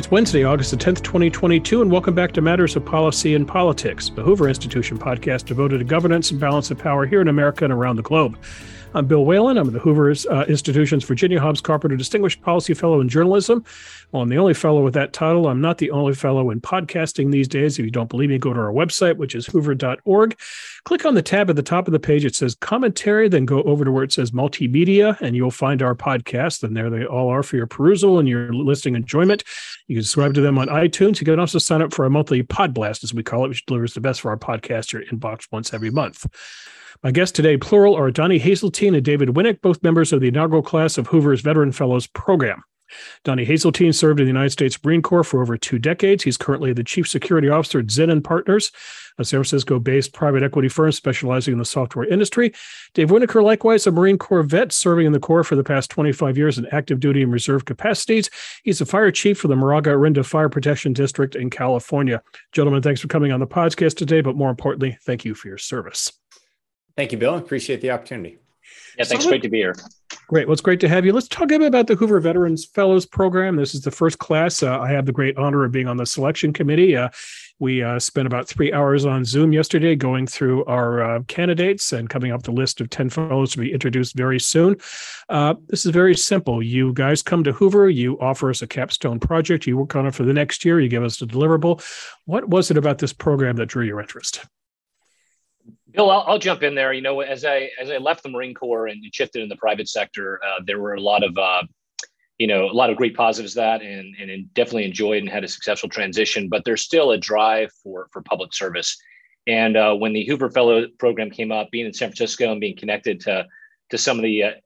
It's Wednesday, August the 10th, 2022, and welcome back to Matters of Policy and Politics, the Hoover Institution podcast devoted to governance and balance of power here in America and around the globe. I'm Bill Whalen. I'm the Hoover Institution's Virginia Hobbs Carpenter Distinguished Policy Fellow in Journalism. Well, I'm the only fellow with that title. I'm not the only fellow in podcasting these days. If you don't believe me, go to our website, which is hoover.org. Click on the tab at the top of the page. It says commentary, then go over to where it says multimedia, and you'll find our podcasts. And there they all are for your perusal and your listening enjoyment. You can subscribe to them on iTunes. You can also sign up for our monthly pod blast, as we call it, which delivers the best for our podcast your inbox once every month. My guests today, plural, are Donnie Hazeltine and David Winnick, both members of the inaugural class of Hoover's Veteran Fellows Program. Donnie Hazeltine served in the United States Marine Corps for over 2 decades. He's currently the chief security officer at Zinn & Partners, a San Francisco-based private equity firm specializing in the software industry. Dave Winnicker, likewise, a Marine Corps vet serving in the Corps for the past 25 years in active duty and reserve capacities. He's a fire chief for the Moraga-Orenda Fire Protection District in California. Gentlemen, thanks for coming on the podcast today, but more importantly, thank you for your service. Thank you, Bill. I appreciate the opportunity. Yeah, thanks. Great to be here. Great. Well, it's great to have you. Let's talk a bit about the Hoover Veterans Fellows Program. This is the first class. I have the great honor of being on the selection committee. We spent about 3 hours on Zoom yesterday going through our candidates and coming up the list of 10 fellows to be introduced very soon. This is very simple. You guys come to Hoover. You offer us a capstone project. You work on it for the next year. You give us a deliverable. What was it about this program that drew your interest? Bill, I'll jump in there. You know, as I left the Marine Corps and shifted in the private sector, there were a lot of great positives that, and definitely enjoyed and had a successful transition. But there's still a drive for public service. And when the Hoover Fellow Program came up, being in San Francisco and being connected to some of the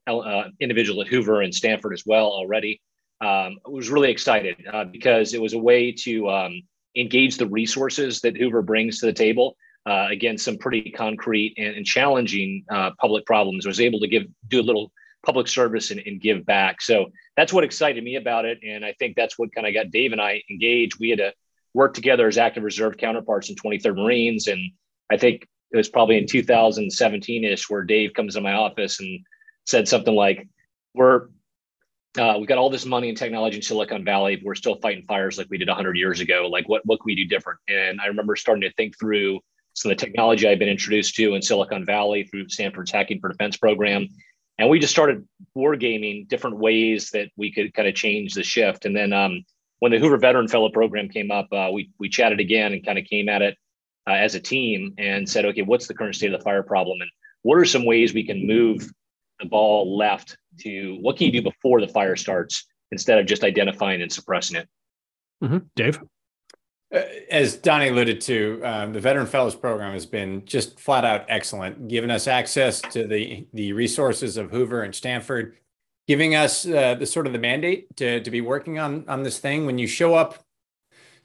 individual at Hoover and Stanford as well already, I was really excited because it was a way to engage the resources that Hoover brings to the table. Again, some pretty concrete and challenging public problems. I was able to do a little public service and give back. So that's what excited me about it. And I think that's what kind of got Dave and I engaged. We had to work together as active reserve counterparts in 23rd Marines. And I think it was probably in 2017-ish where Dave comes to my office and said something like, we've got all this money and technology in Silicon Valley. We're still fighting fires like we did 100 years ago. Like, what can we do different? And I remember starting to think through some of the technology I've been introduced to in Silicon Valley through Stanford's Hacking for Defense program. And we just started wargaming different ways that we could kind of change the shift. And then when the Hoover Veteran Fellow Program came up, we chatted again and kind of came at it as a team and said, okay, what's the current state of the fire problem? And what are some ways we can move the ball left to what can you do before the fire starts instead of just identifying and suppressing it? Mm-hmm. Dave? As Donnie alluded to, the Veteran Fellows Program has been just flat out excellent, giving us access to the resources of Hoover and Stanford, giving us the sort of the mandate to be working on this thing. When you show up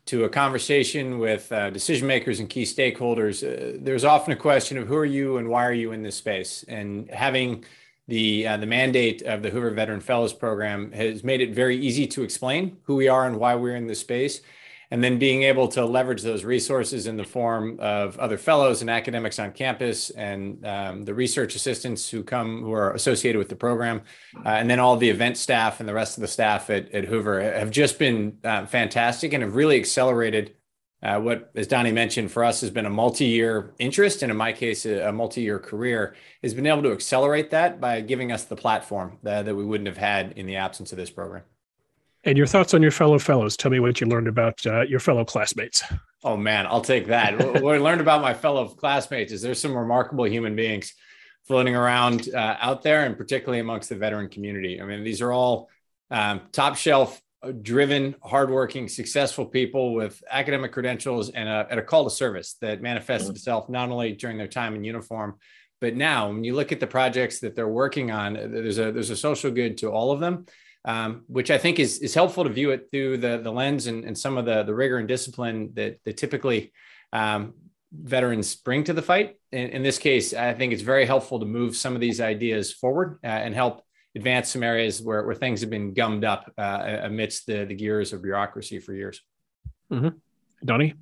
to a conversation with decision makers and key stakeholders, there's often a question of who are you and why are you in this space? And having the mandate of the Hoover Veteran Fellows Program has made it very easy to explain who we are and why we're in this space. And then being able to leverage those resources in the form of other fellows and academics on campus and the research assistants who are associated with the program, and then all the event staff and the rest of the staff at Hoover have just been fantastic and have really accelerated what, as Donnie mentioned, for us has been a multi-year interest, and in my case, a multi-year career, has been able to accelerate that by giving us the platform that we wouldn't have had in the absence of this program. And your thoughts on your fellow fellows. Tell me what you learned about your fellow classmates. Oh, man, I'll take that. What I learned about my fellow classmates is there's some remarkable human beings floating around out there, and particularly amongst the veteran community. I mean, these are all top shelf, driven, hardworking, successful people with academic credentials and a call to service that manifests itself not only during their time in uniform, but now when you look at the projects that they're working on, there's a social good to all of them. Which I think is helpful to view it through the lens and some of the rigor and discipline that typically veterans bring to the fight. In this case, I think it's very helpful to move some of these ideas forward and help advance some areas where things have been gummed up amidst the gears of bureaucracy for years. Mm-hmm. Donnie?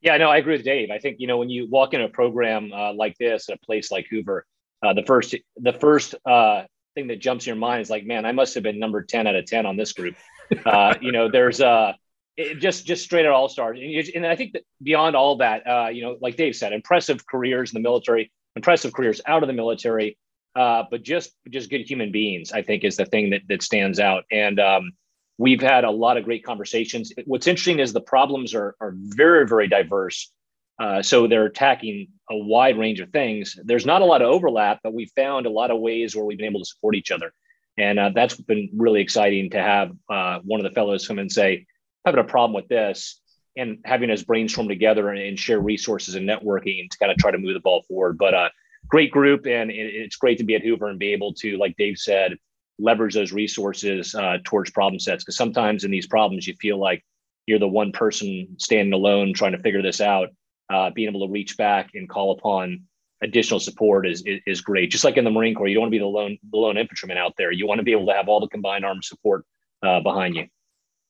Yeah, no, I agree with Dave. I think, you know, when you walk in a program like this, at a place like Hoover, the first thing that jumps in your mind is like, man, I must have been number 10 out of 10 on this group. There's it just straight out all-stars. And I think that beyond all that, like Dave said, impressive careers in the military, impressive careers out of the military, but just good human beings, I think, is the thing that stands out. And we've had a lot of great conversations. What's interesting is the problems are very, very diverse. So they're attacking a wide range of things. There's not a lot of overlap, but we found a lot of ways where we've been able to support each other. And that's been really exciting to have one of the fellows come and say, having a problem with this, and having us brainstorm together and share resources and networking to kind of try to move the ball forward. But great group, and it's great to be at Hoover and be able to, like Dave said, leverage those resources towards problem sets. Because sometimes in these problems, you feel like you're the one person standing alone trying to figure this out. Being able to reach back and call upon additional support is great. Just like in the Marine Corps, you don't want to be the lone infantryman out there. You want to be able to have all the combined armed support behind you.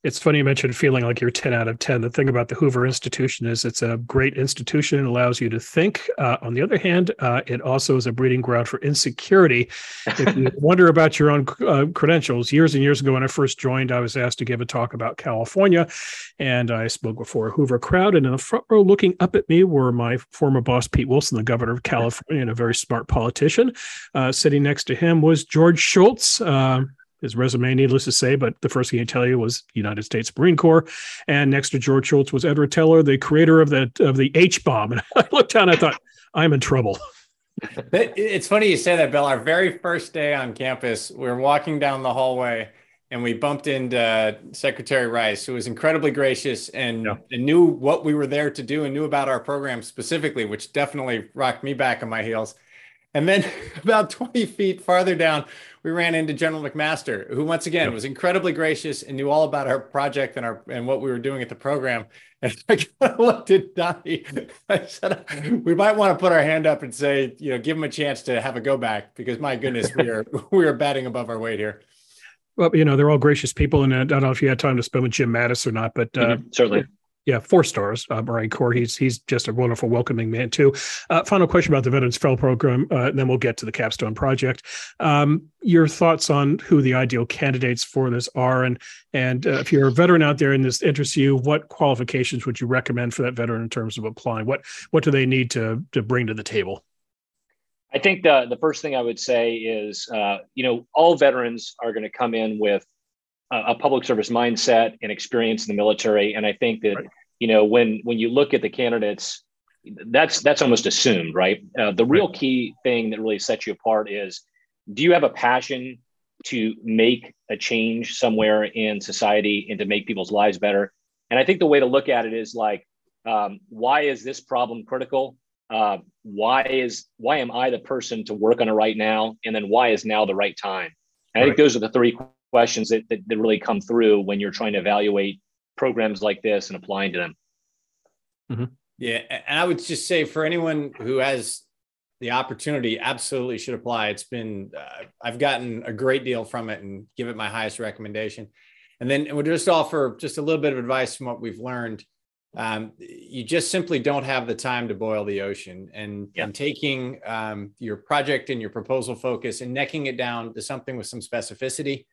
It's funny you mentioned feeling like you're 10 out of 10. The thing about the Hoover Institution is it's a great institution. It allows you to think. On the other hand, it also is a breeding ground for insecurity. If you wonder about your own credentials, years and years ago when I first joined, I was asked to give a talk about California, and I spoke before a Hoover crowd. And in the front row looking up at me were my former boss, Pete Wilson, the governor of California, and a very smart politician. Sitting next to him was George Schultz, his resume, needless to say, but the first thing he'd tell you was United States Marine Corps. And next to George Schultz was Edward Teller, the creator of the H-bomb. And I looked down and I thought, I'm in trouble. It's funny you say that, Bill. Our very first day on campus, we were walking down the hallway and we bumped into Secretary Rice, who was incredibly gracious and knew what we were there to do and knew about our program specifically, which definitely rocked me back on my heels. And then about 20 feet farther down, we ran into General McMaster, who once again was incredibly gracious and knew all about our project and what we were doing at the program. And I kind of looked at Donnie. I said, we might want to put our hand up and say, give him a chance to have a go back, because my goodness, we are batting above our weight here. Well, they're all gracious people. And I don't know if you had time to spend with Jim Mattis or not, but certainly. Yeah, 4 stars, Marine Corps. He's just a wonderful, welcoming man, too. Final question about the Veterans Fellow Program, and then we'll get to the Capstone Project. Your thoughts on who the ideal candidates for this are, and if you're a veteran out there and this interests you, what qualifications would you recommend for that veteran in terms of applying? What do they need to bring to the table? I think the first thing I would say is, all veterans are going to come in with a public service mindset and experience in the military. And I think that, right, when you look at the candidates, that's almost assumed, right? The real key thing that really sets you apart is, do you have a passion to make a change somewhere in society and to make people's lives better? And I think the way to look at it is like, why is this problem critical? Why am I the person to work on it right now? And then why is now the right time? And I think those are the three questions that really come through when you're trying to evaluate programs like this and applying to them. Mm-hmm. Yeah. And I would just say, for anyone who has the opportunity, absolutely should apply. It's been, I've gotten a great deal from it and give it my highest recommendation. And then we'll just offer just a little bit of advice from what we've learned. You just simply don't have the time to boil the ocean, and taking your project and your proposal focus and necking it down to something with some specificity,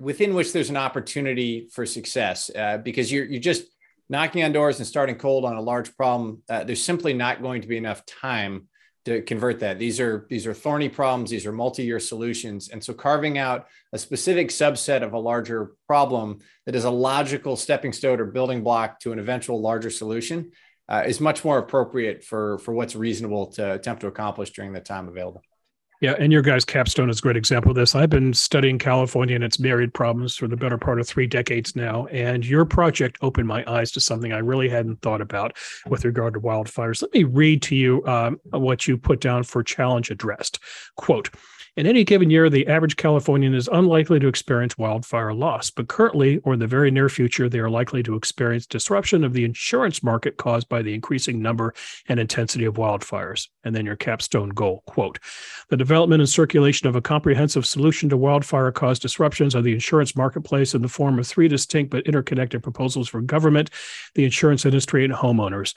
within which there's an opportunity for success, because you're just knocking on doors and starting cold on a large problem. There's simply not going to be enough time to convert that. These are thorny problems. These are multi-year solutions. And so carving out a specific subset of a larger problem that is a logical stepping stone or building block to an eventual larger solution is much more appropriate for what's reasonable to attempt to accomplish during the time available. Yeah, and your guys' capstone is a great example of this. I've been studying California and its myriad problems for the better part of 3 decades now, and your project opened my eyes to something I really hadn't thought about with regard to wildfires. Let me read to you what you put down for challenge addressed. Quote, in any given year, the average Californian is unlikely to experience wildfire loss, but currently, or in the very near future, they are likely to experience disruption of the insurance market caused by the increasing number and intensity of wildfires. And then your capstone goal, quote, the development and circulation of a comprehensive solution to wildfire-caused disruptions of the insurance marketplace in the form of 3 distinct but interconnected proposals for government, the insurance industry, and homeowners.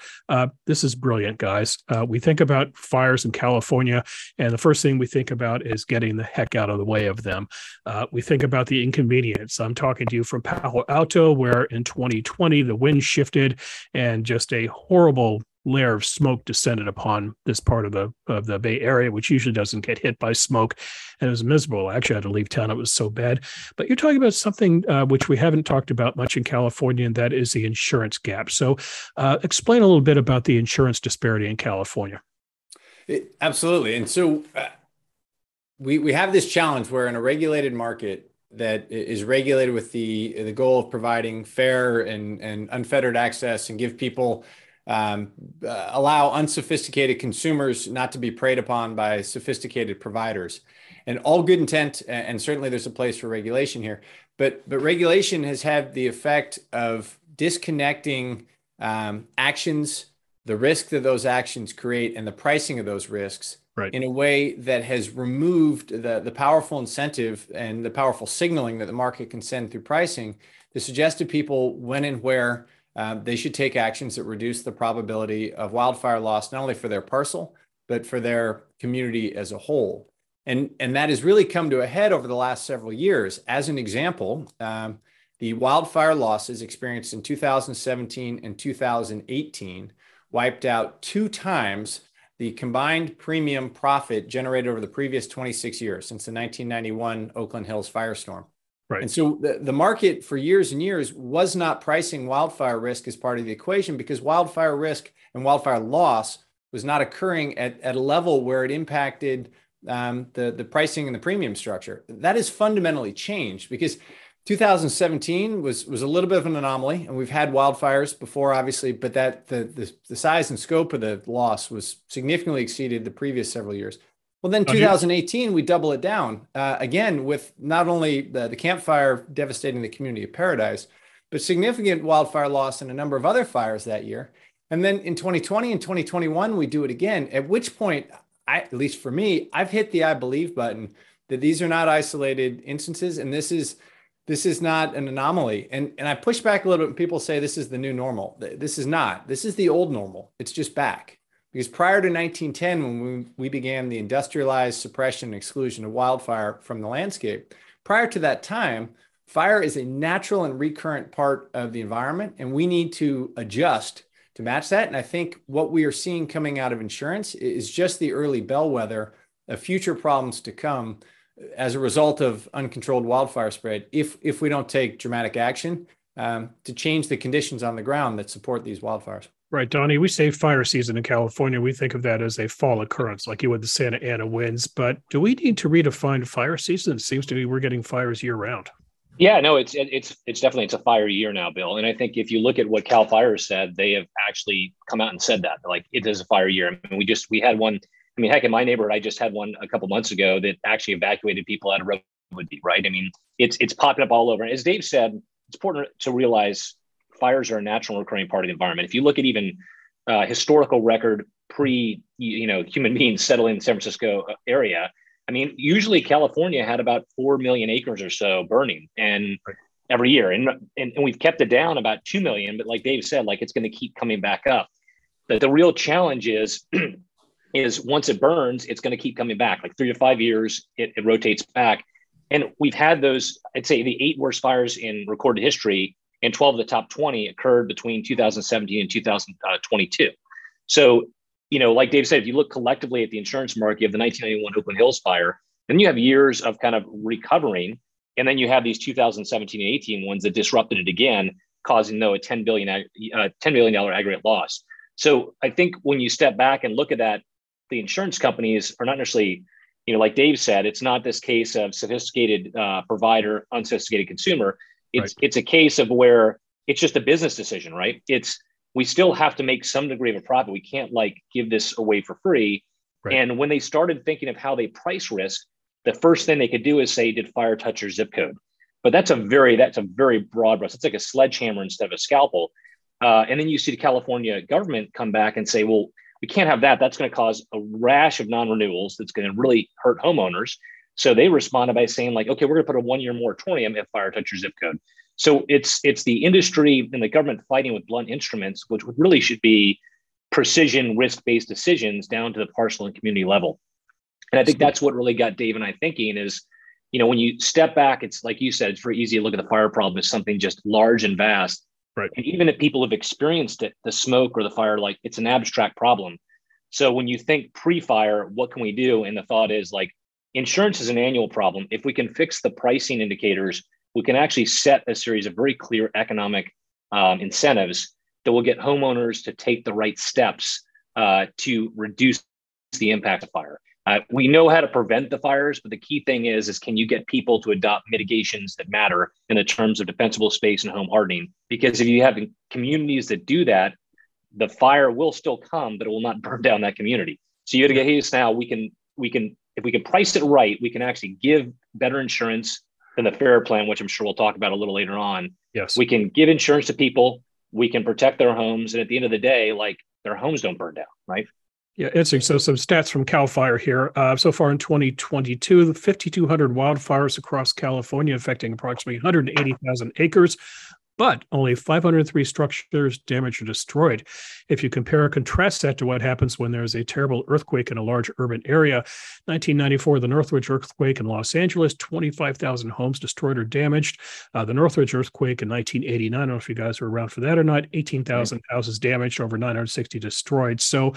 This is brilliant, guys. We think about fires in California, and the first thing we think about is is getting the heck out of the way of them. We think about the inconvenience. I'm talking to you from Palo Alto, where in 2020, the wind shifted and just a horrible layer of smoke descended upon this part of the Bay Area, which usually doesn't get hit by smoke. And it was miserable. Actually, I had to leave town. It was so bad. But you're talking about something which we haven't talked about much in California, and that is the insurance gap. So explain a little bit about the insurance disparity in California. Absolutely. And so we have this challenge where in a regulated market that is regulated with the goal of providing fair and unfettered access and give people allow unsophisticated consumers not to be preyed upon by sophisticated providers, and all good intent. And certainly there's a place for regulation here, but regulation has had the effect of disconnecting actions, the risk that those actions create, and the pricing of those risks in a way that has removed the powerful incentive and the powerful signaling that the market can send through pricing to suggest to people when and where they should take actions that reduce the probability of wildfire loss, not only for their parcel, but for their community as a whole. And that has really come to a head over the last several years. As an example, the wildfire losses experienced in 2017 and 2018 wiped out 2 times the combined premium profit generated over the previous 26 years since the 1991 Oakland Hills firestorm. Right. And so the market for years and years was not pricing wildfire risk as part of the equation, because wildfire risk and wildfire loss was not occurring at a level where it impacted the pricing and the premium structure. That has fundamentally changed, because 2017 was a little bit of an anomaly, and we've had wildfires before, obviously, but that the size and scope of the loss was significantly exceeded the previous several years. Well, then 2018, we double it down again with not only the Camp Fire devastating the community of Paradise, but significant wildfire loss and a number of other fires that year. And then in 2020 and 2021, we do it again, at which point, at least for me, I've hit the I believe button that these are not isolated instances. And this is not an anomaly. And I push back a little bit when people say this is the new normal. This is not. This is the old normal. It's just back. Because prior to 1910, when we began the industrialized suppression and exclusion of wildfire from the landscape, prior to that time, fire is a natural and recurrent part of the environment, and we need to adjust to match that. And I think what we are seeing coming out of insurance is just the early bellwether of future problems to come as a result of uncontrolled wildfire spread, if we don't take dramatic action to change the conditions on the ground that support these wildfires. Right, Donnie, we say fire season in California. We think of that as a fall occurrence, like you would the Santa Ana winds. But do we need to redefine fire season? It seems to me we're getting fires year round. Yeah, no, it's definitely, it's a fire year now, Bill. And I think if you look at what Cal Fire said, they have actually come out and said that, like, it is a fire year. I mean, we had one. I mean, heck, in my neighborhood, I just had one a couple months ago that actually evacuated people out of Redwood, right? I mean, it's popping up all over. And as Dave said, it's important to realize fires are a natural and recurring part of the environment. If you look at even historical record human beings settling in the San Francisco area, I mean, usually California had about 4 million acres or so burning and every year. And we've kept it down about 2 million, but like Dave said, like, it's going to keep coming back up. But the real challenge is once it burns, it's going to keep coming back. Like 3 to 5 years, it rotates back. And we've had those, I'd say the 8 worst fires in recorded history, and 12 of the top 20 occurred between 2017 and 2022. So, like Dave said, if you look collectively at the insurance market, you have the 1991 Oakland Hills fire, then you have years of kind of recovering. And then you have these 2017 and 18 ones that disrupted it again, causing a $10 billion aggregate loss. So I think when you step back and look at that, the insurance companies are not necessarily, like Dave said, it's not this case of sophisticated provider, unsophisticated consumer. It's a case of where it's just a business decision, right? We still have to make some degree of a profit. We can't give this away for free. Right. And when they started thinking of how they price risk, the first thing they could do is say, did fire touch your zip code? But that's a very broad brush. It's like a sledgehammer instead of a scalpel. And then you see the California government come back and say, well, we can't have that. That's going to cause a rash of non-renewals. That's going to really hurt homeowners. So they responded by saying, okay, we're going to put a 1-year moratorium if fire touches your zip code. So it's the industry and the government fighting with blunt instruments, which really should be precision risk-based decisions down to the parcel and community level. And I think that's what really got Dave and I thinking is, you know, when you step back, it's like you said, it's very easy to look at the fire problem as something just large and vast. Right. And even if people have experienced it, the smoke or the fire, like it's an abstract problem. So when you think pre-fire, what can we do? And the thought is like, insurance is an annual problem. If we can fix the pricing indicators, we can actually set a series of very clear economic incentives that will get homeowners to take the right steps to reduce the impact of fire. We know how to prevent the fires, but the key thing is can you get people to adopt mitigations that matter in the terms of defensible space and home hardening? Because if you have communities that do that, the fire will still come, but it will not burn down that community. So you got to get here now. We can, if we can price it right, we can actually give better insurance than the FAIR plan, which I'm sure we'll talk about a little later on. Yes. We can give insurance to people. We can protect their homes. And at the end of the day, like their homes don't burn down, right? Yeah, interesting. So some stats from Cal Fire here. So far in 2022, 5,200 wildfires across California affecting approximately 180,000 acres, but only 503 structures damaged or destroyed. If you compare and contrast that to what happens when there's a terrible earthquake in a large urban area, 1994, the Northridge earthquake in Los Angeles, 25,000 homes destroyed or damaged. The Northridge earthquake in 1989, I don't know if you guys were around for that or not, 18,000 houses damaged, over 960 destroyed. So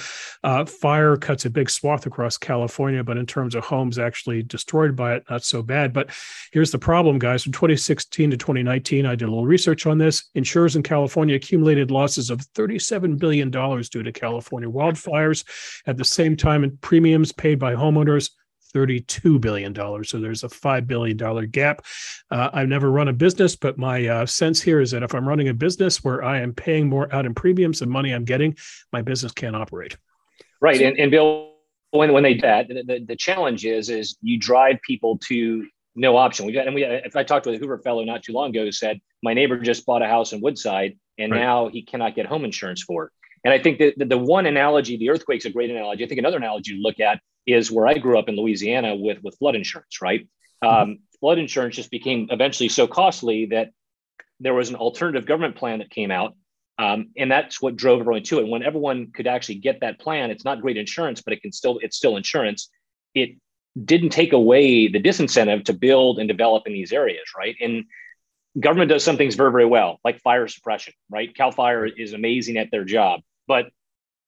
fire cuts a big swath across California, but in terms of homes actually destroyed by it, not so bad. But here's the problem, guys. From 2016 to 2019, I did a little research on this. Insurers in California accumulated losses of $37 billion due to California wildfires. At the same time, premiums paid by homeowners, $32 billion. So there's a $5 billion gap. I've never run a business, but my sense here is that if I'm running a business where I am paying more out in premiums than money I'm getting, my business can't operate. Right. So, and Bill, when they do that, the challenge is you drive people to no option. If I talked with a Hoover fellow not too long ago who said, my neighbor just bought a house in Woodside and now he cannot get home insurance for it. And I think that the one analogy, the earthquake's a great analogy. I think another analogy to look at is where I grew up in Louisiana with flood insurance, right? Flood insurance just became eventually so costly that there was an alternative government plan that came out. And that's what drove everyone to it. When everyone could actually get that plan, it's not great insurance, but it's still insurance. It didn't take away the disincentive to build and develop in these areas, right? And government does some things very, very well, like fire suppression, right? Cal Fire is amazing at their job, but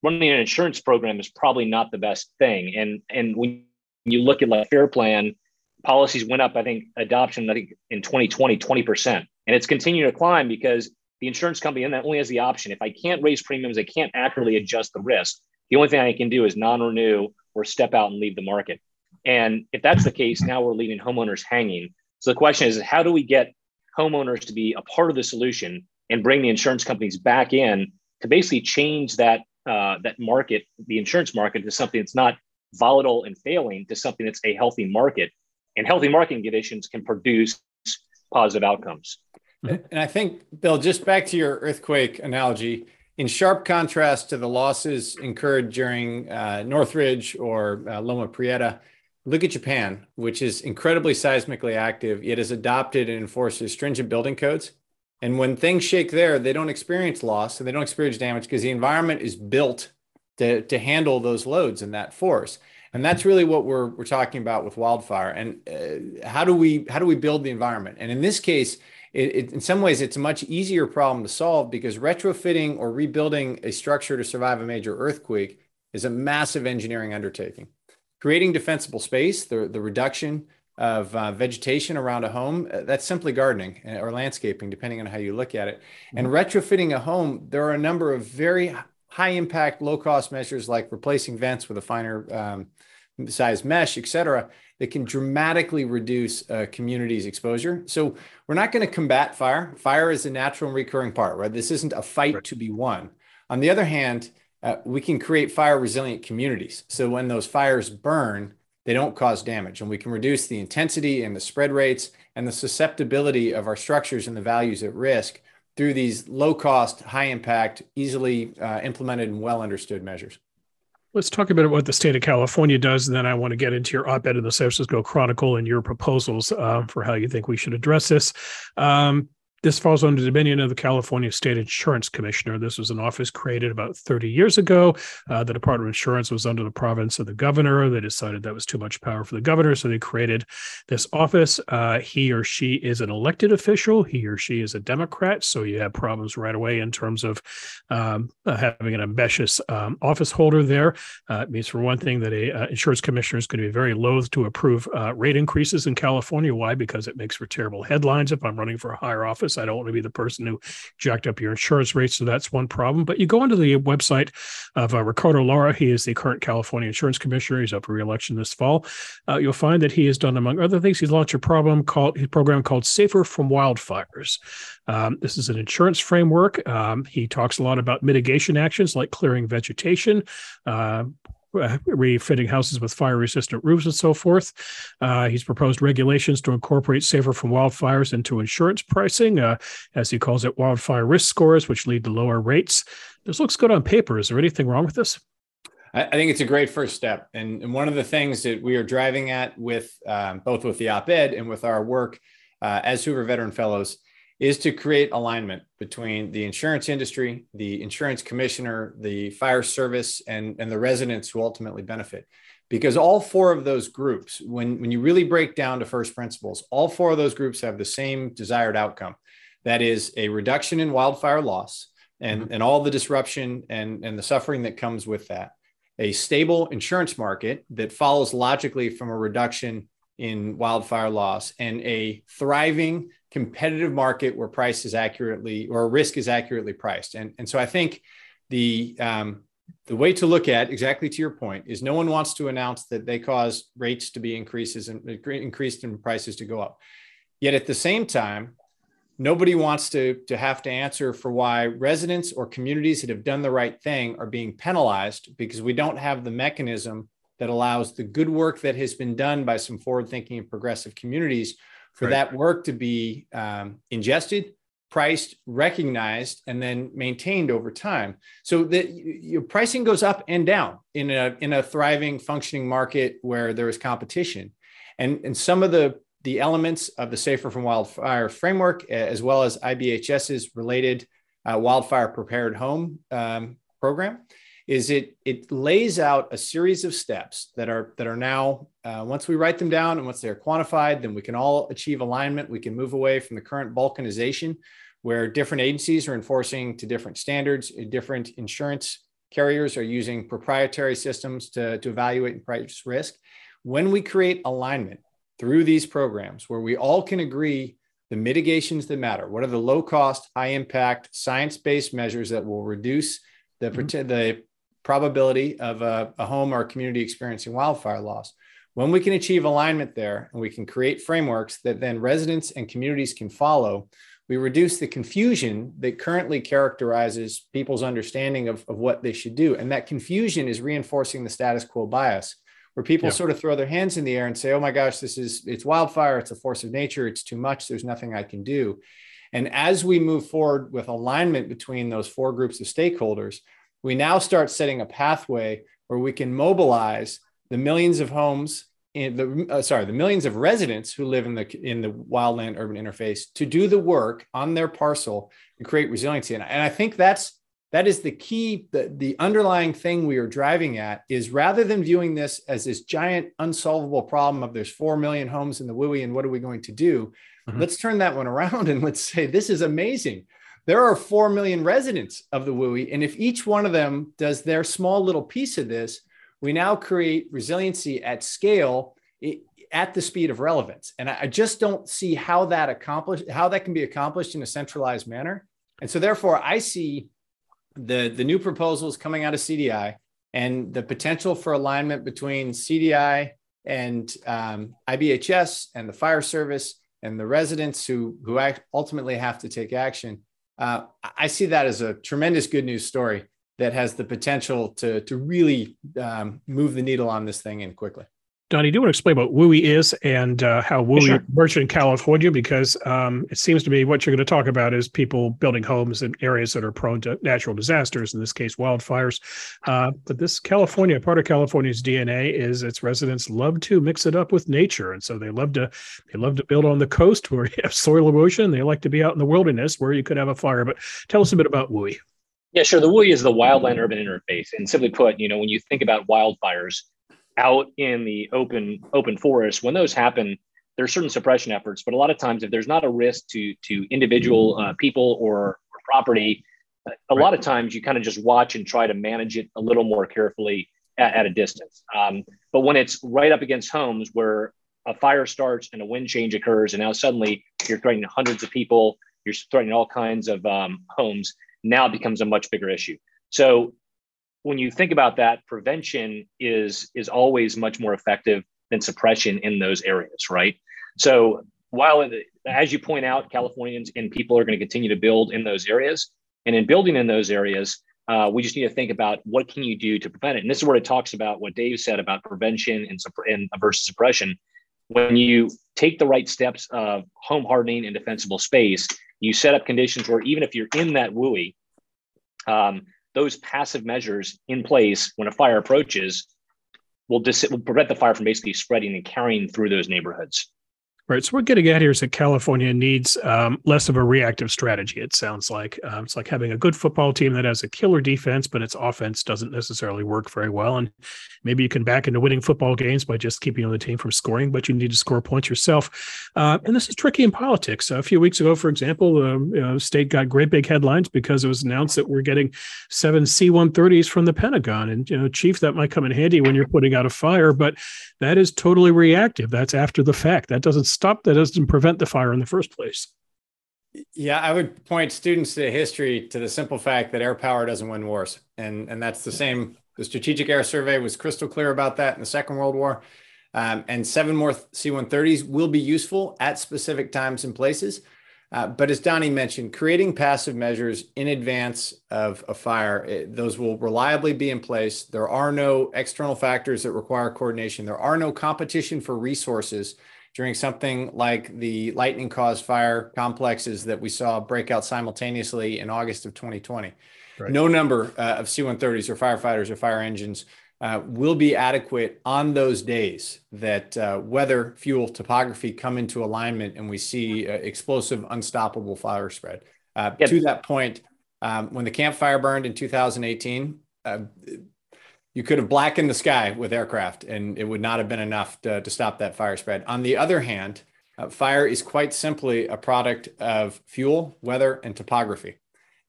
running an insurance program is probably not the best thing. And when you look at like FAIR plan, policies went up, I think in 2020, 20%. And it's continuing to climb because the insurance company in that only has the option. If I can't raise premiums, I can't accurately adjust the risk. The only thing I can do is non-renew or step out and leave the market. And if that's the case, now we're leaving homeowners hanging. So the question is, how do we get homeowners to be a part of the solution and bring the insurance companies back in to basically change that market, the insurance market, to something that's not volatile and failing, to something that's a healthy market? And healthy market conditions can produce positive outcomes. And I think, Bill, just back to your earthquake analogy, in sharp contrast to the losses incurred during Northridge or Loma Prieta, look at Japan, which is incredibly seismically active. It has adopted and enforces stringent building codes. And when things shake there, they don't experience loss and they don't experience damage because the environment is built to handle those loads and that force. And that's really what we're talking about with wildfire. And how do we build the environment? And in this case, it, in some ways, it's a much easier problem to solve because retrofitting or rebuilding a structure to survive a major earthquake is a massive engineering undertaking. Creating defensible space, the reduction of vegetation around a home, that's simply gardening or landscaping, depending on how you look at it. And retrofitting a home, there are a number of very high impact, low cost measures like replacing vents with a finer size mesh, et cetera, that can dramatically reduce a community's exposure. So we're not going to combat fire. Fire is a natural and recurring part, right? This isn't a fight to be won. On the other hand, we can create fire resilient communities. So when those fires burn, they don't cause damage, and we can reduce the intensity and the spread rates and the susceptibility of our structures and the values at risk through these low cost, high impact, easily implemented and well understood measures. Let's talk a bit about what the state of California does, and then I want to get into your op-ed in the San Francisco Chronicle and your proposals for how you think we should address this. This falls under the dominion of the California State Insurance Commissioner. This was an office created about 30 years ago. The Department of Insurance was under the province of the governor. They decided that was too much power for the governor, so they created this office. He or she is an elected official. He or she is a Democrat, so you have problems right away in terms of having an ambitious office holder there. It means, for one thing, that an insurance commissioner is going to be very loath to approve rate increases in California. Why? Because it makes for terrible headlines. If I'm running for a higher office, I don't want to be the person who jacked up your insurance rates. So that's one problem. But you go onto the website of Ricardo Lara. He is the current California insurance commissioner. He's up for re-election this fall. You'll find that he has done, among other things, he's launched a program called Safer from Wildfires. This is an insurance framework. He talks a lot about mitigation actions like clearing vegetation, refitting houses with fire-resistant roofs and so forth. He's proposed regulations to incorporate Safer from Wildfires into insurance pricing, as he calls it, wildfire risk scores, which lead to lower rates. This looks good on paper. Is there anything wrong with this? I think it's a great first step. And one of the things that we are driving at with both with the op-ed and with our work as Hoover Veteran Fellows is to create alignment between the insurance industry, the insurance commissioner, the fire service, and the residents who ultimately benefit. Because all four of those groups, when you really break down to first principles, all four of those groups have the same desired outcome. That is a reduction in wildfire loss and all the disruption and the suffering that comes with that. A stable insurance market that follows logically from a reduction in wildfire loss, and a thriving competitive market where price is accurately, or risk is accurately priced. And so I think the way to look at, exactly to your point, is no one wants to announce that they cause rates to be increased and prices to go up. Yet at the same time, nobody wants to have to answer for why residents or communities that have done the right thing are being penalized, because we don't have the mechanism that allows the good work that has been done by some forward-thinking and progressive communities for that work to be ingested, priced, recognized, and then maintained over time. So that your pricing goes up and down in a thriving, functioning market where there is competition. And some of the elements of the Safer from Wildfire framework, as well as IBHS's related wildfire prepared home program, is it lays out a series of steps that are now, once we write them down and once they're quantified, then we can all achieve alignment. We can move away from the current balkanization where different agencies are enforcing to different standards, different insurance carriers are using proprietary systems to evaluate and price risk. When we create alignment through these programs where we all can agree the mitigations that matter, what are the low cost, high impact, science-based measures that will reduce the probability of a home or a community experiencing wildfire loss. When we can achieve alignment there and we can create frameworks that then residents and communities can follow, we reduce the confusion that currently characterizes people's understanding of what they should do. And that confusion is reinforcing the status quo bias, where people sort of throw their hands in the air and say, oh my gosh, it's wildfire, it's a force of nature, it's too much, there's nothing I can do. And as we move forward with alignment between those four groups of stakeholders, we now start setting a pathway where we can mobilize the millions of homes, the millions of residents who live in the wildland urban interface to do the work on their parcel and create resiliency. And I think that is the key, the underlying thing we are driving at is rather than viewing this as this giant unsolvable problem of there's 4 million homes in the WUI and what are we going to do? Mm-hmm. Let's turn that one around and let's say, this is amazing. There are 4 million residents of the WUI, and if each one of them does their small little piece of this, we now create resiliency at scale at the speed of relevance. And I just don't see how that can be accomplished in a centralized manner. And so therefore, I see the new proposals coming out of CDI and the potential for alignment between CDI and IBHS and the fire service and the residents who ultimately have to take action. I see that as a tremendous good news story that has the potential to really move the needle on this thing in quickly. Donnie, do you want to explain what WUI is and how WUI works in California? Because it seems to me what you're going to talk about is people building homes in areas that are prone to natural disasters, in this case, wildfires. But this California, part of California's DNA is its residents love to mix it up with nature. And so they love to build on the coast where you have soil erosion. They like to be out in the wilderness where you could have a fire. But tell us a bit about WUI. Yeah, sure. The WUI is the wildland-urban interface. And simply put, you know, when you think about wildfires, out in the open forest, when those happen, there are certain suppression efforts. But a lot of times, if there's not a risk to individual people or property, a lot of times you kind of just watch and try to manage it a little more carefully at a distance. But when it's right up against homes where a fire starts and a wind change occurs, and now suddenly you're threatening hundreds of people, you're threatening all kinds of homes, now it becomes a much bigger issue. So when you think about that, prevention is always much more effective than suppression in those areas, right? So while, as you point out, Californians and people are going to continue to build in those areas. And in building in those areas, we just need to think about what can you do to prevent it. And this is where it talks about what Dave said about prevention and versus suppression. When you take the right steps of home hardening and defensible space, you set up conditions where even if you're in that WUI, those passive measures in place when a fire approaches will prevent the fire from basically spreading and carrying through those neighborhoods. Right. So we're getting at here is that California needs less of a reactive strategy, it sounds like. It's like having a good football team that has a killer defense, but its offense doesn't necessarily work very well. And maybe you can back into winning football games by just keeping the team from scoring, but you need to score points yourself. And this is tricky in politics. A few weeks ago, for example, the state got great big headlines because it was announced that we're getting 7 C-130s from the Pentagon. And, you know, Chief, that might come in handy when you're putting out a fire, but that is totally reactive. That's after the fact. That doesn't stop, that doesn't prevent the fire in the first place. Yeah, I would point students to history to the simple fact that air power doesn't win wars. And that's the same. The Strategic Air Survey was crystal clear about that in the Second World War. And 7 more C-130s will be useful at specific times and places. But as Donnie mentioned, creating passive measures in advance of a fire, those will reliably be in place. There are no external factors that require coordination. There are no competition for resources during something like the lightning-caused fire complexes that we saw break out simultaneously in August of 2020. Right. No number of C-130s or firefighters or fire engines will be adequate on those days that weather, fuel, topography come into alignment and we see explosive, unstoppable fire spread. To that point, when the Camp Fire burned in 2018, you could have blackened the sky with aircraft and it would not have been enough to stop that fire spread. On the other hand, fire is quite simply a product of fuel, weather, and topography.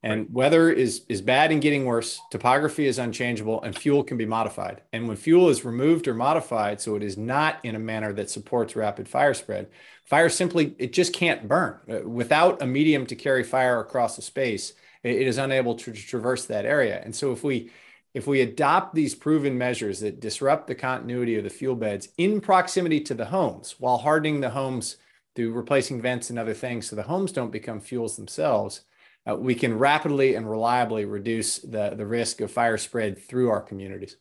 And weather is bad and getting worse. Topography is unchangeable and fuel can be modified. And when fuel is removed or modified, so it is not in a manner that supports rapid fire spread, fire simply, it just can't burn. Without a medium to carry fire across a space, it is unable to traverse that area. And so if we adopt these proven measures that disrupt the continuity of the fuel beds in proximity to the homes while hardening the homes through replacing vents and other things so the homes don't become fuels themselves, we can rapidly and reliably reduce the risk of fire spread through our communities.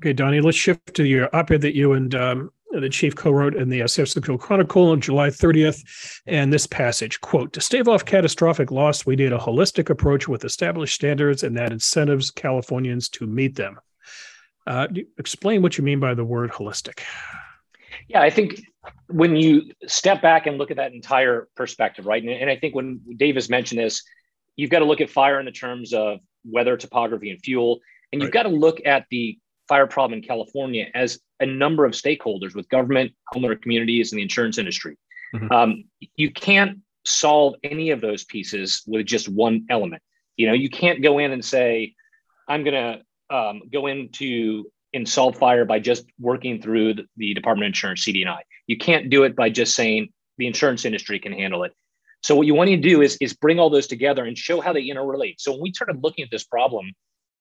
Okay, Donnie, let's shift to your op-ed that you and the chief co-wrote in the San Francisco Chronicle on July 30th, and this passage, quote, "To stave off catastrophic loss, we need a holistic approach with established standards and that incentives Californians to meet them." Explain what you mean by the word holistic. Yeah, I think when you step back and look at that entire perspective, right, and I think when Dave has mentioned this, you've got to look at fire in the terms of weather, topography, and fuel, and you've got to look at the fire problem in California as a number of stakeholders with government, homeowner communities, and the insurance industry. Mm-hmm. You can't solve any of those pieces with just one element. You know, you can't go in and say, I'm going to go into and solve fire by just working through the Department of Insurance, CDI. You can't do it by just saying the insurance industry can handle it. So what you want to do is bring all those together and show how they interrelate. So when we started looking at this problem,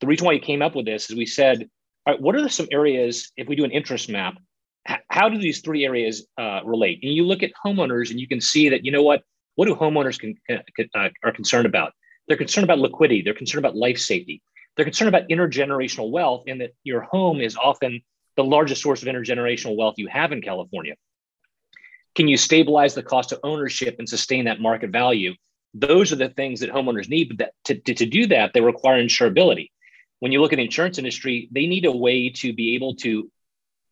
the reason why we came up with this is we said, all right, what are some areas, if we do an interest map, how do these three areas relate? And you look at homeowners and you can see that, you know what do homeowners are concerned about? They're concerned about liquidity. They're concerned about life safety. They're concerned about intergenerational wealth and that your home is often the largest source of intergenerational wealth you have in California? Can you stabilize the cost of ownership and sustain that market value? Those are the things that homeowners need, but to do that, they require insurability. When you look at the insurance industry, they need a way to be able to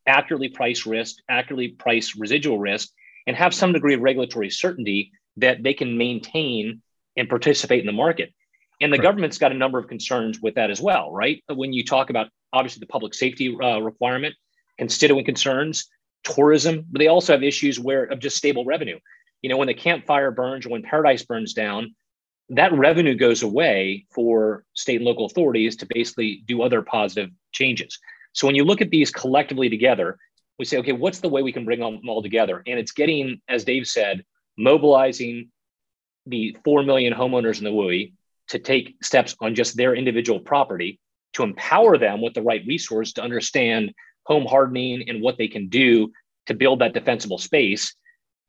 accurately price risk, accurately price residual risk, and have some degree of regulatory certainty that they can maintain and participate in the market. And the government's got a number of concerns with that as well, right? When you talk about, obviously, the public safety requirement, constituent concerns, tourism, but they also have issues where of just stable revenue. You know, when the Camp Fire burns or when Paradise burns down, that revenue goes away for state and local authorities to basically do other positive changes. So when you look at these collectively together, we say, okay, what's the way we can bring them all together? And it's getting, as Dave said, mobilizing the 4 million homeowners in the WUI to take steps on just their individual property to empower them with the right resource to understand home hardening and what they can do to build that defensible space.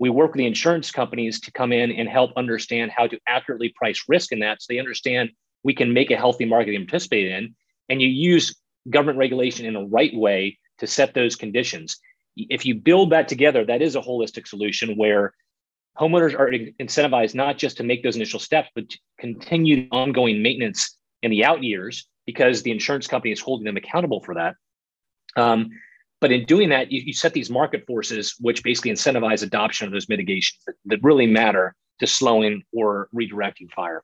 We work with the insurance companies to come in and help understand how to accurately price risk in that so they understand we can make a healthy market to participate in. And you use government regulation in the right way to set those conditions. If you build that together, that is a holistic solution where homeowners are incentivized not just to make those initial steps, but to continue ongoing maintenance in the out years because the insurance company is holding them accountable for that. But in doing that, you set these market forces, which basically incentivize adoption of those mitigations that really matter to slowing or redirecting fire.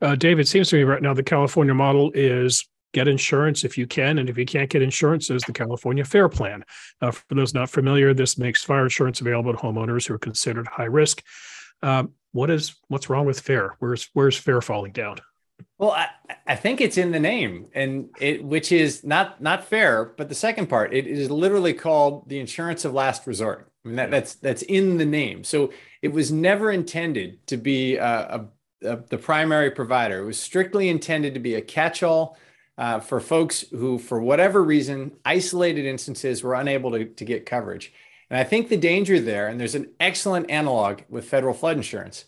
David, it seems to me right now the California model is get insurance if you can, and if you can't get insurance, there's the California FAIR plan. For those not familiar, this makes fire insurance available to homeowners who are considered high risk. What's wrong with FAIR? Where's FAIR falling down? Well, I think it's in the name, and which is not fair, but the second part, it is literally called the insurance of last resort. I mean, that's in the name. So it was never intended to be the primary provider. It was strictly intended to be a catch-all for folks who, for whatever reason, isolated instances were unable to get coverage. And I think the danger there, and there's an excellent analog with federal flood insurance.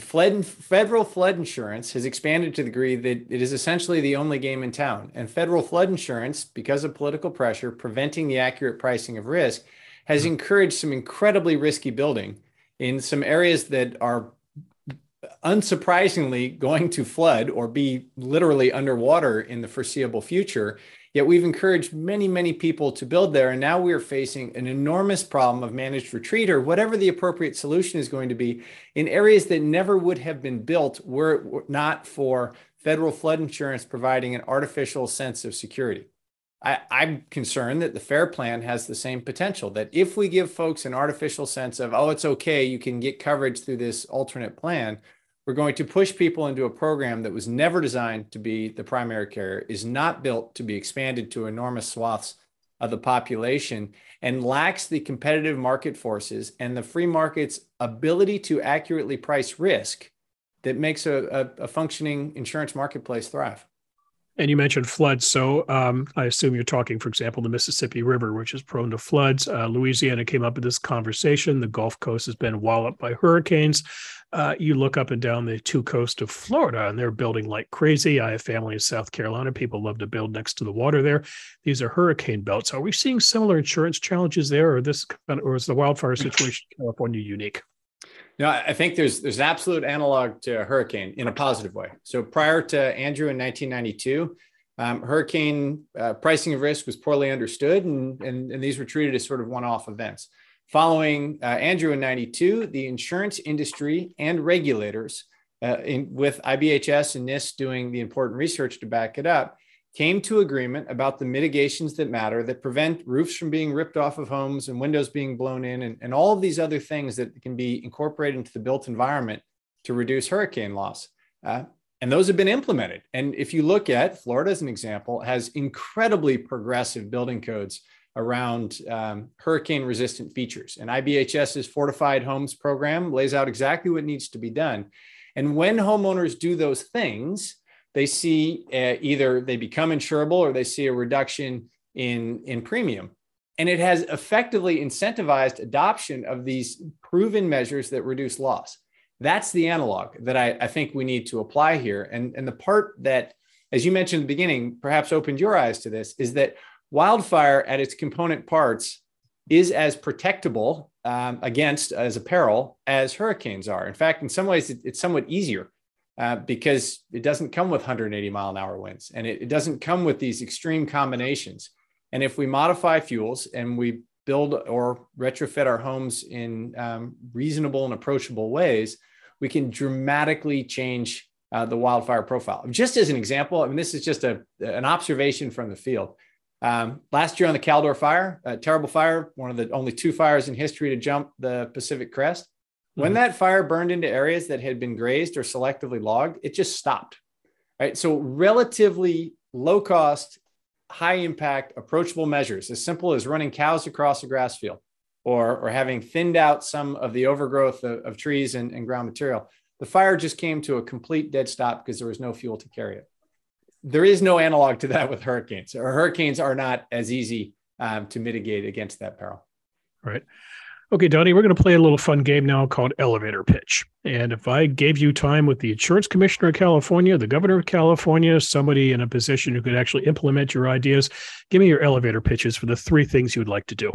Federal flood insurance has expanded to the degree that it is essentially the only game in town. And federal flood insurance, because of political pressure, preventing the accurate pricing of risk, has encouraged some incredibly risky building in some areas that are unsurprisingly going to flood or be literally underwater in the foreseeable future. Yet we've encouraged many, many people to build there. And now we're facing an enormous problem of managed retreat or whatever the appropriate solution is going to be in areas that never would have been built were it not for federal flood insurance providing an artificial sense of security. I'm concerned that the FAIR plan has the same potential, that if we give folks an artificial sense of, oh, it's okay, you can get coverage through this alternate plan, we're going to push people into a program that was never designed to be the primary care, is not built to be expanded to enormous swaths of the population, and lacks the competitive market forces and the free market's ability to accurately price risk that makes a functioning insurance marketplace thrive. And you mentioned floods. So I assume you're talking, for example, the Mississippi River, which is prone to floods. Louisiana came up in this conversation. The Gulf Coast has been walloped by hurricanes. You look up and down the two coasts of Florida, and they're building like crazy. I have family in South Carolina. People love to build next to the water there. These are hurricane belts. Are we seeing similar insurance challenges there, or is the wildfire situation in California unique? No, I think there's an absolute analog to a hurricane in a positive way. So prior to Andrew in 1992, hurricane pricing of risk was poorly understood, and these were treated as sort of one-off events. Following Andrew in 92, the insurance industry and regulators, with IBHS and NIST doing the important research to back it up, came to agreement about the mitigations that matter, that prevent roofs from being ripped off of homes and windows being blown in, and all of these other things that can be incorporated into the built environment to reduce hurricane loss. And those have been implemented. And if you look at Florida as an example, has incredibly progressive building codes around hurricane resistant features. And IBHS's Fortified Homes program lays out exactly what needs to be done. And when homeowners do those things, they see either they become insurable or they see a reduction in premium. And it has effectively incentivized adoption of these proven measures that reduce loss. That's the analog that I think we need to apply here. And the part that, as you mentioned at the beginning, perhaps opened your eyes to this, is that wildfire at its component parts is as protectable against as a peril as hurricanes are. In fact, in some ways, it's somewhat easier because it doesn't come with 180 mile an hour winds, and it doesn't come with these extreme combinations. And if we modify fuels and we build or retrofit our homes in reasonable and approachable ways, we can dramatically change the wildfire profile. Just as an example, I mean, this is just an observation from the field. Last year on the Caldor fire, a terrible fire, one of the only two fires in history to jump the Pacific crest. When that fire burned into areas that had been grazed or selectively logged, it just stopped, right? So relatively low cost, high impact, approachable measures, as simple as running cows across a grass field or having thinned out some of the overgrowth of trees and ground material. The fire just came to a complete dead stop because there was no fuel to carry it. There is no analog to that with hurricanes, or hurricanes are not as easy to mitigate against that peril. Right. Okay, Donnie, we're going to play a little fun game now called Elevator Pitch. And if I gave you time with the insurance commissioner of California, the governor of California, somebody in a position who could actually implement your ideas, give me your elevator pitches for the three things you would like to do.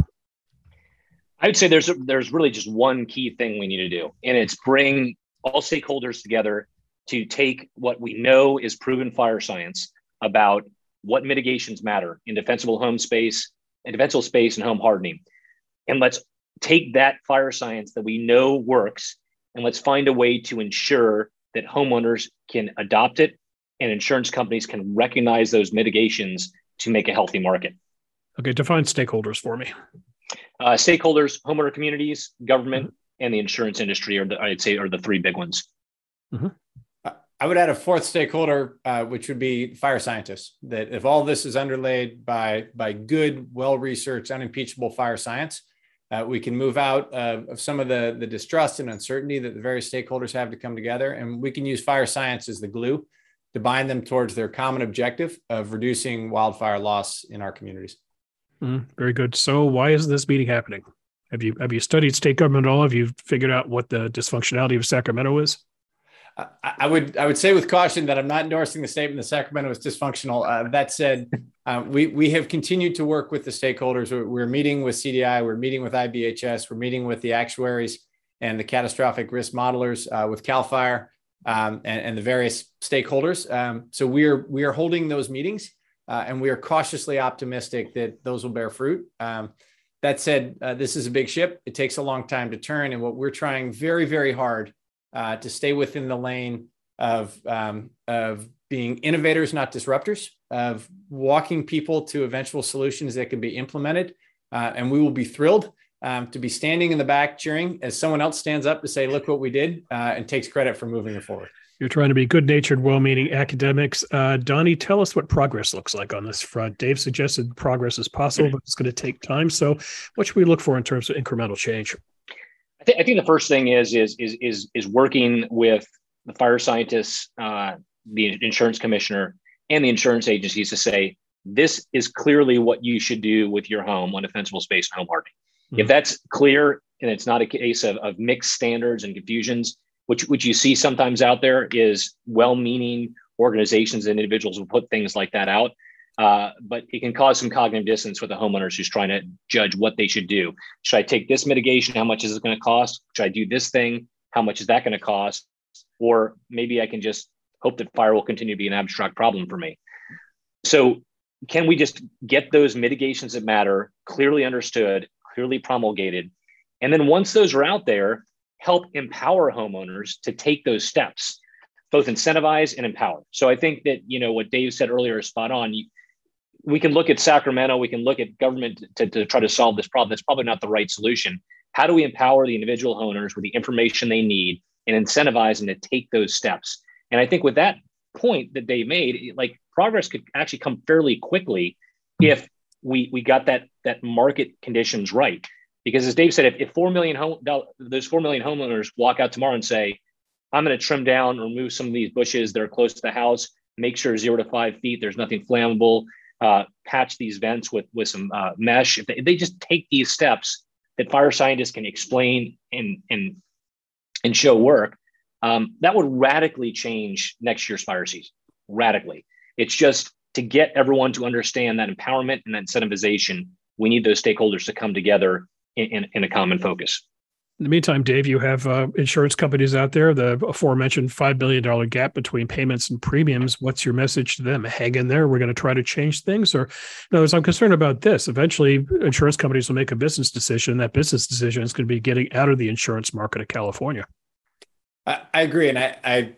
I would say there's really just one key thing we need to do, and it's bring all stakeholders together to take what we know is proven fire science about what mitigations matter in defensible home space, and defensible space and home hardening. And let's take that fire science that we know works, and let's find a way to ensure that homeowners can adopt it and insurance companies can recognize those mitigations to make a healthy market. Okay, define stakeholders for me. Stakeholders, homeowner communities, government, and the insurance industry are the three big ones. I would add a fourth stakeholder, which would be fire scientists, that if all this is underlaid by good, well-researched, unimpeachable fire science, we can move out of some of the distrust and uncertainty that the various stakeholders have to come together. And we can use fire science as the glue to bind them towards their common objective of reducing wildfire loss in our communities. Very good. So why is this meeting happening? Have you studied state government at all? Have you figured out what the dysfunctionality of Sacramento is? I would say with caution that I'm not endorsing the statement that Sacramento is dysfunctional. That said, we have continued to work with the stakeholders. We're meeting with CDI, we're meeting with IBHS, we're meeting with the actuaries and the catastrophic risk modelers with Cal Fire and the various stakeholders. So we are holding those meetings and we are cautiously optimistic that those will bear fruit. That said, this is a big ship. It takes a long time to turn, and what we're trying very, very hard to stay within the lane of being innovators, not disruptors, of walking people to eventual solutions that can be implemented. And we will be thrilled to be standing in the back cheering as someone else stands up to say, look what we did, and takes credit for moving it forward. You're trying to be good-natured, well-meaning academics. Donnie, tell us what progress looks like on this front. Dave suggested progress is possible, but it's going to take time. So what should we look for in terms of incremental change? I think the first thing is working with the fire scientists, the insurance commissioner, and the insurance agencies to say, this is clearly what you should do with your home on defensible space and home hardening. If that's clear and it's not a case of mixed standards and confusions, which you see sometimes out there, is well-meaning organizations and individuals will put things like that out. But it can cause some cognitive dissonance with the homeowners who's trying to judge what they should do. Should I take this mitigation? How much is it going to cost? Should I do this thing? How much is that going to cost? Or maybe I can just hope that fire will continue to be an abstract problem for me. So can we just get those mitigations that matter clearly understood, clearly promulgated? And then once those are out there, help empower homeowners to take those steps, both incentivize and empower. So I think that, what Dave said earlier is spot on. We can look at Sacramento, we can look at government to try to solve this problem. That's probably not the right solution. How do we empower the individual owners with the information they need and incentivize them to take those steps? And I think with that point that they made, like, progress could actually come fairly quickly if we got that market conditions right. Because as Dave said, if 4 million those 4 million homeowners walk out tomorrow and say, I'm going to trim down, remove some of these bushes that are close to the house, make sure 0 to 5 feet, there's nothing flammable, patch these vents with some mesh. If they just take these steps that fire scientists can explain and show work, that would radically change next year's fire season. Radically. It's just to get everyone to understand that empowerment and incentivization, we need those stakeholders to come together in a common focus. In the meantime, Dave, you have insurance companies out there, the aforementioned $5 billion gap between payments and premiums. What's your message to them? Hang in there. We're going to try to change things. Or, in other words, I'm concerned about this. Eventually, insurance companies will make a business decision. That business decision is going to be getting out of the insurance market of California. I agree. And I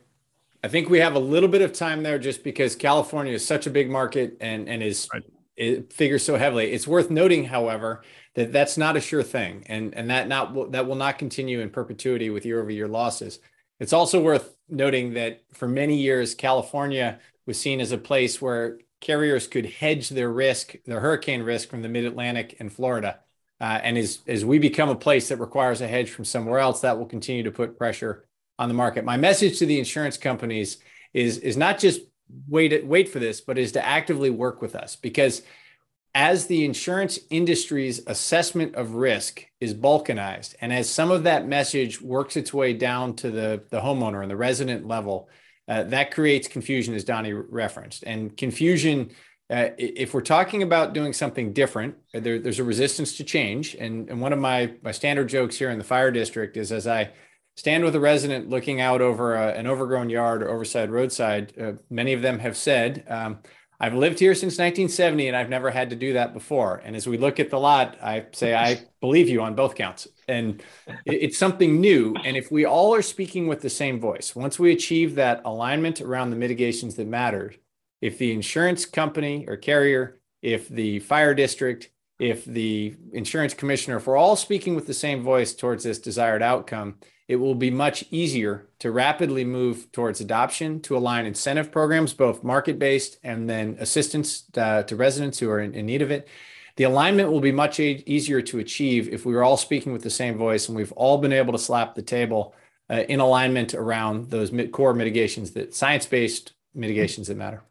think we have a little bit of time there just because California is such a big market and is... Right. It figures so heavily. It's worth noting, however, that that's not a sure thing, and that will not continue in perpetuity with year-over-year losses. It's also worth noting that for many years, California was seen as a place where carriers could hedge their risk, their hurricane risk, from the Mid-Atlantic and Florida. And as we become a place that requires a hedge from somewhere else, that will continue to put pressure on the market. My message to the insurance companies is not just wait for this, but is to actively work with us, because as the insurance industry's assessment of risk is balkanized, and as some of that message works its way down to the homeowner and the resident level, that creates confusion, as Donnie referenced. And confusion, if we're talking about doing something different, there's a resistance to change. And one of my standard jokes here in the fire district is, as I stand with a resident looking out over an overgrown yard or oversized roadside, many of them have said, I've lived here since 1970 and I've never had to do that before. And as we look at the lot, I say, I believe you on both counts. And it's something new. And if we all are speaking with the same voice, once we achieve that alignment around the mitigations that matter, if the insurance company or carrier, if the fire district, if the insurance commissioner, if we're all speaking with the same voice towards this desired outcome, it will be much easier to rapidly move towards adoption, to align incentive programs, both market-based and then assistance to residents who are in need of it. The alignment will be much easier to achieve if we were all speaking with the same voice and we've all been able to slap the table in alignment around those core mitigations, that science-based mitigations that matter.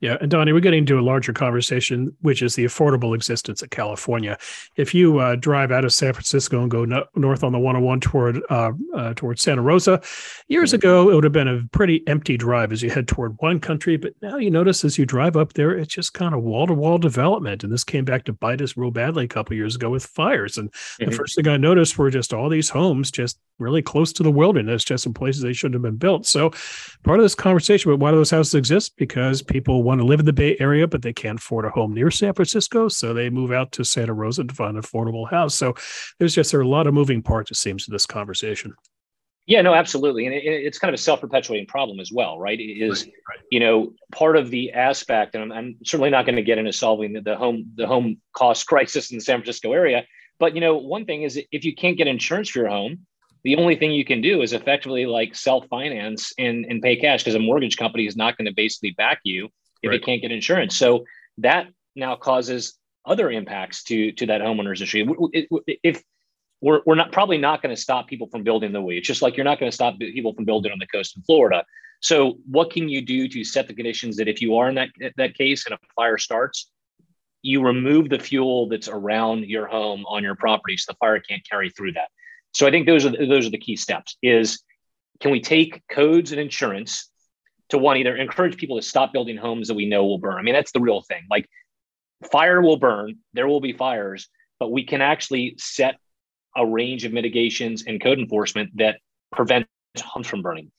Yeah. And Donnie, we're getting into a larger conversation, which is the affordable existence of California. If you drive out of San Francisco and go north on the 101 toward Santa Rosa, years ago, it would have been a pretty empty drive as you head toward one country. But now you notice as you drive up there, it's just kind of wall-to-wall development. And this came back to bite us real badly a couple of years ago with fires. And the first thing I noticed were just all these homes just really close to the wilderness, just in places they shouldn't have been built. So part of this conversation about why do those houses exist? Because people want to live in the Bay Area, but they can't afford a home near San Francisco, so they move out to Santa Rosa to find an affordable house. So there's just a lot of moving parts, it seems, to this conversation. Yeah, no, absolutely. And it's kind of a self-perpetuating problem as well, right? It is, you know, part of the aspect, and I'm certainly not going to get into solving the home cost crisis in the San Francisco area, but, you know, one thing is if you can't get insurance for your home, the only thing you can do is effectively like self-finance and pay cash, because a mortgage company is not going to basically back you if they can't get insurance. So that now causes other impacts to that homeowner's issue. If we're not probably not going to stop people from building the way, it's just like you're not going to stop people from building on the coast in Florida. So what can you do to set the conditions that if you are in that case and a fire starts, you remove the fuel that's around your home on your property so the fire can't carry through that. So I think those are the key steps. Is can we take codes and insurance to one, either encourage people to stop building homes that we know will burn. I mean, that's the real thing. Like fire will burn, there will be fires, but we can actually set a range of mitigations and code enforcement that prevent homes from burning.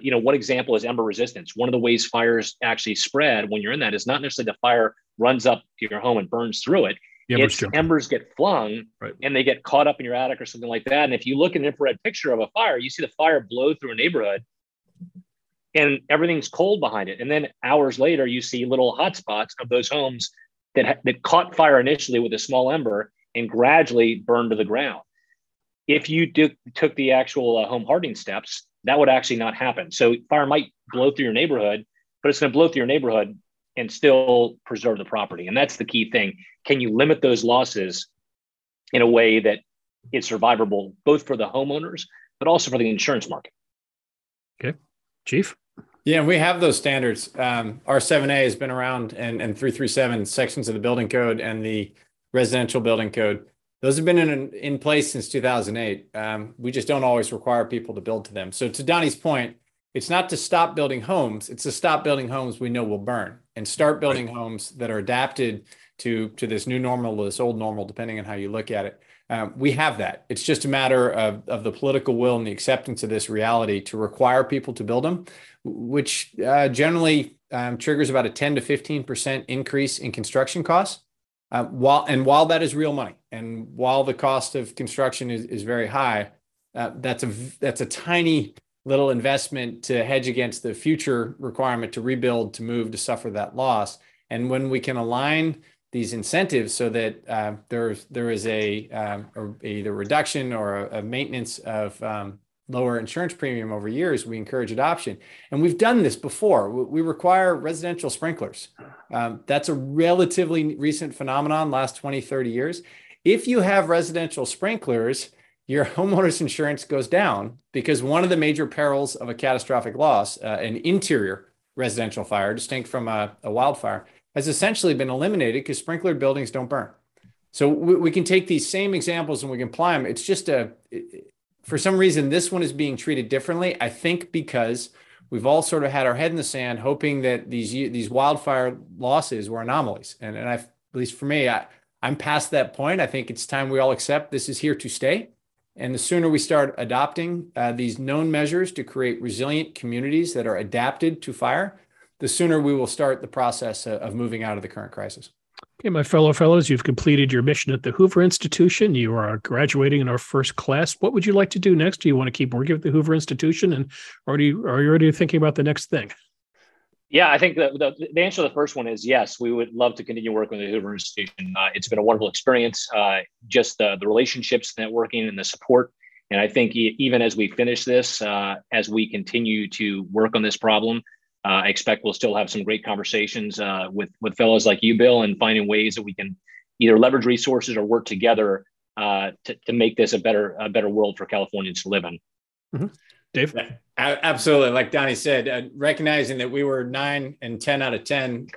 You know, one example is ember resistance. One of the ways fires actually spread when you're in that is not necessarily the fire runs up to your home and burns through it. Embers get flung and they get caught up in your attic or something like that. And if you look at an infrared picture of a fire, you see the fire blow through a neighborhood and everything's cold behind it. And then hours later, you see little hot spots of those homes that caught fire initially with a small ember and gradually burned to the ground. If you took the actual home hardening steps, that would actually not happen. So fire might blow through your neighborhood, but it's going to blow through your neighborhood and still preserve the property. And that's the key thing. Can you limit those losses in a way that is survivable, both for the homeowners, but also for the insurance market? Okay. Chief? Yeah, we have those standards. R7A has been around and 337 sections of the building code and the residential building code. Those have been in place since 2008. We just don't always require people to build to them. So to Donnie's point, it's not to stop building homes. It's to stop building homes we know will burn. and start building homes that are adapted to this new normal or this old normal, depending on how you look at it. We have that. It's just a matter of the political will and the acceptance of this reality to require people to build them, which generally triggers about a 10 to 15% increase in construction costs. While that is real money, and while the cost of construction is very high, that's a tiny little investment to hedge against the future requirement to rebuild, to move, to suffer that loss. And when we can align these incentives so that there is either reduction or a maintenance of lower insurance premium over years, we encourage adoption. And we've done this before. We require residential sprinklers. That's a relatively recent phenomenon, last 20, 30 years. If you have residential sprinklers, your homeowner's insurance goes down, because one of the major perils of a catastrophic loss, an interior residential fire, distinct from a wildfire, has essentially been eliminated because sprinklered buildings don't burn. So we can take these same examples and we can apply them. It's just for some reason, this one is being treated differently, I think because we've all sort of had our head in the sand, hoping that these wildfire losses were anomalies. And at least for me, I'm past that point. I think it's time we all accept this is here to stay. And the sooner we start adopting these known measures to create resilient communities that are adapted to fire, the sooner we will start the process of moving out of the current crisis. Okay, my fellow fellows, you've completed your mission at the Hoover Institution. You are graduating in our first class. What would you like to do next? Do you want to keep working at the Hoover Institution, and are you already thinking about the next thing? Yeah, I think the answer to the first one is yes. We would love to continue working with the Hoover Institution. It's been a wonderful experience, just the relationships, networking, and the support. And I think even as we finish this, as we continue to work on this problem, I expect we'll still have some great conversations with fellows like you, Bill, and finding ways that we can either leverage resources or work together to make this a better world for Californians to live in. Mm-hmm. Dave? Yeah, absolutely. Like Donnie said, recognizing that we were 9 and 10 out of 10,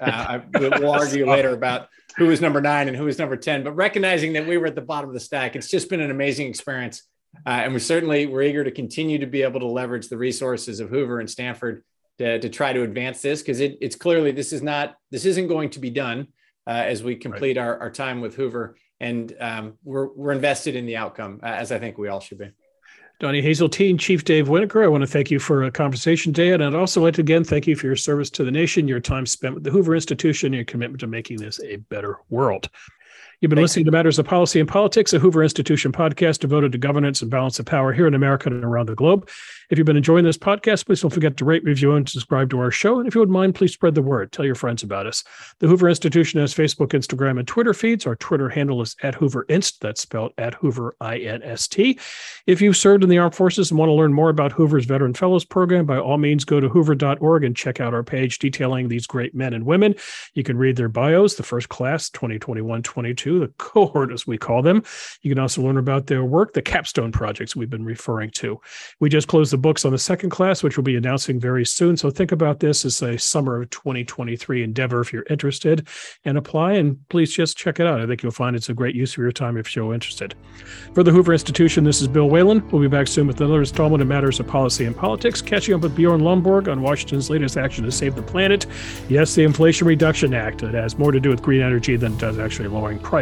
we'll argue later about who was number 9 and who was number 10, but recognizing that we were at the bottom of the stack, it's just been an amazing experience. And we're eager to continue to be able to leverage the resources of Hoover and Stanford to try to advance this, because it's clearly this isn't going to be done as we complete our time with Hoover, and we're invested in the outcome, as I think we all should be. Donnie Hazeltine, Chief Dave Winnick, I want to thank you for a conversation today, and I'd also like to again thank you for your service to the nation, your time spent with the Hoover Institution, your commitment to making this a better world. You've been listening to Matters of Policy and Politics, a Hoover Institution podcast devoted to governance and balance of power here in America and around the globe. If you've been enjoying this podcast, please don't forget to rate, review, and subscribe to our show. And if you wouldn't mind, please spread the word. Tell your friends about us. The Hoover Institution has Facebook, Instagram, and Twitter feeds. Our Twitter handle is @HooverInst. That's spelled @HooverInst. If you've served in the armed forces and want to learn more about Hoover's Veteran Fellows Program, by all means, go to hoover.org and check out our page detailing these great men and women. You can read their bios, the first class, 2021-22. The cohort, as we call them. You can also learn about their work, the capstone projects we've been referring to. We just closed the books on the second class, which we'll be announcing very soon. So think about this as a summer of 2023 endeavor if you're interested, and apply, and please just check it out. I think you'll find it's a great use of your time if you're interested. For the Hoover Institution, this is Bill Whalen. We'll be back soon with another installment of Matters of Policy and Politics, catching up with Bjorn Lomborg on Washington's latest action to save the planet. Yes, the Inflation Reduction Act. It has more to do with green energy than it does actually lowering prices.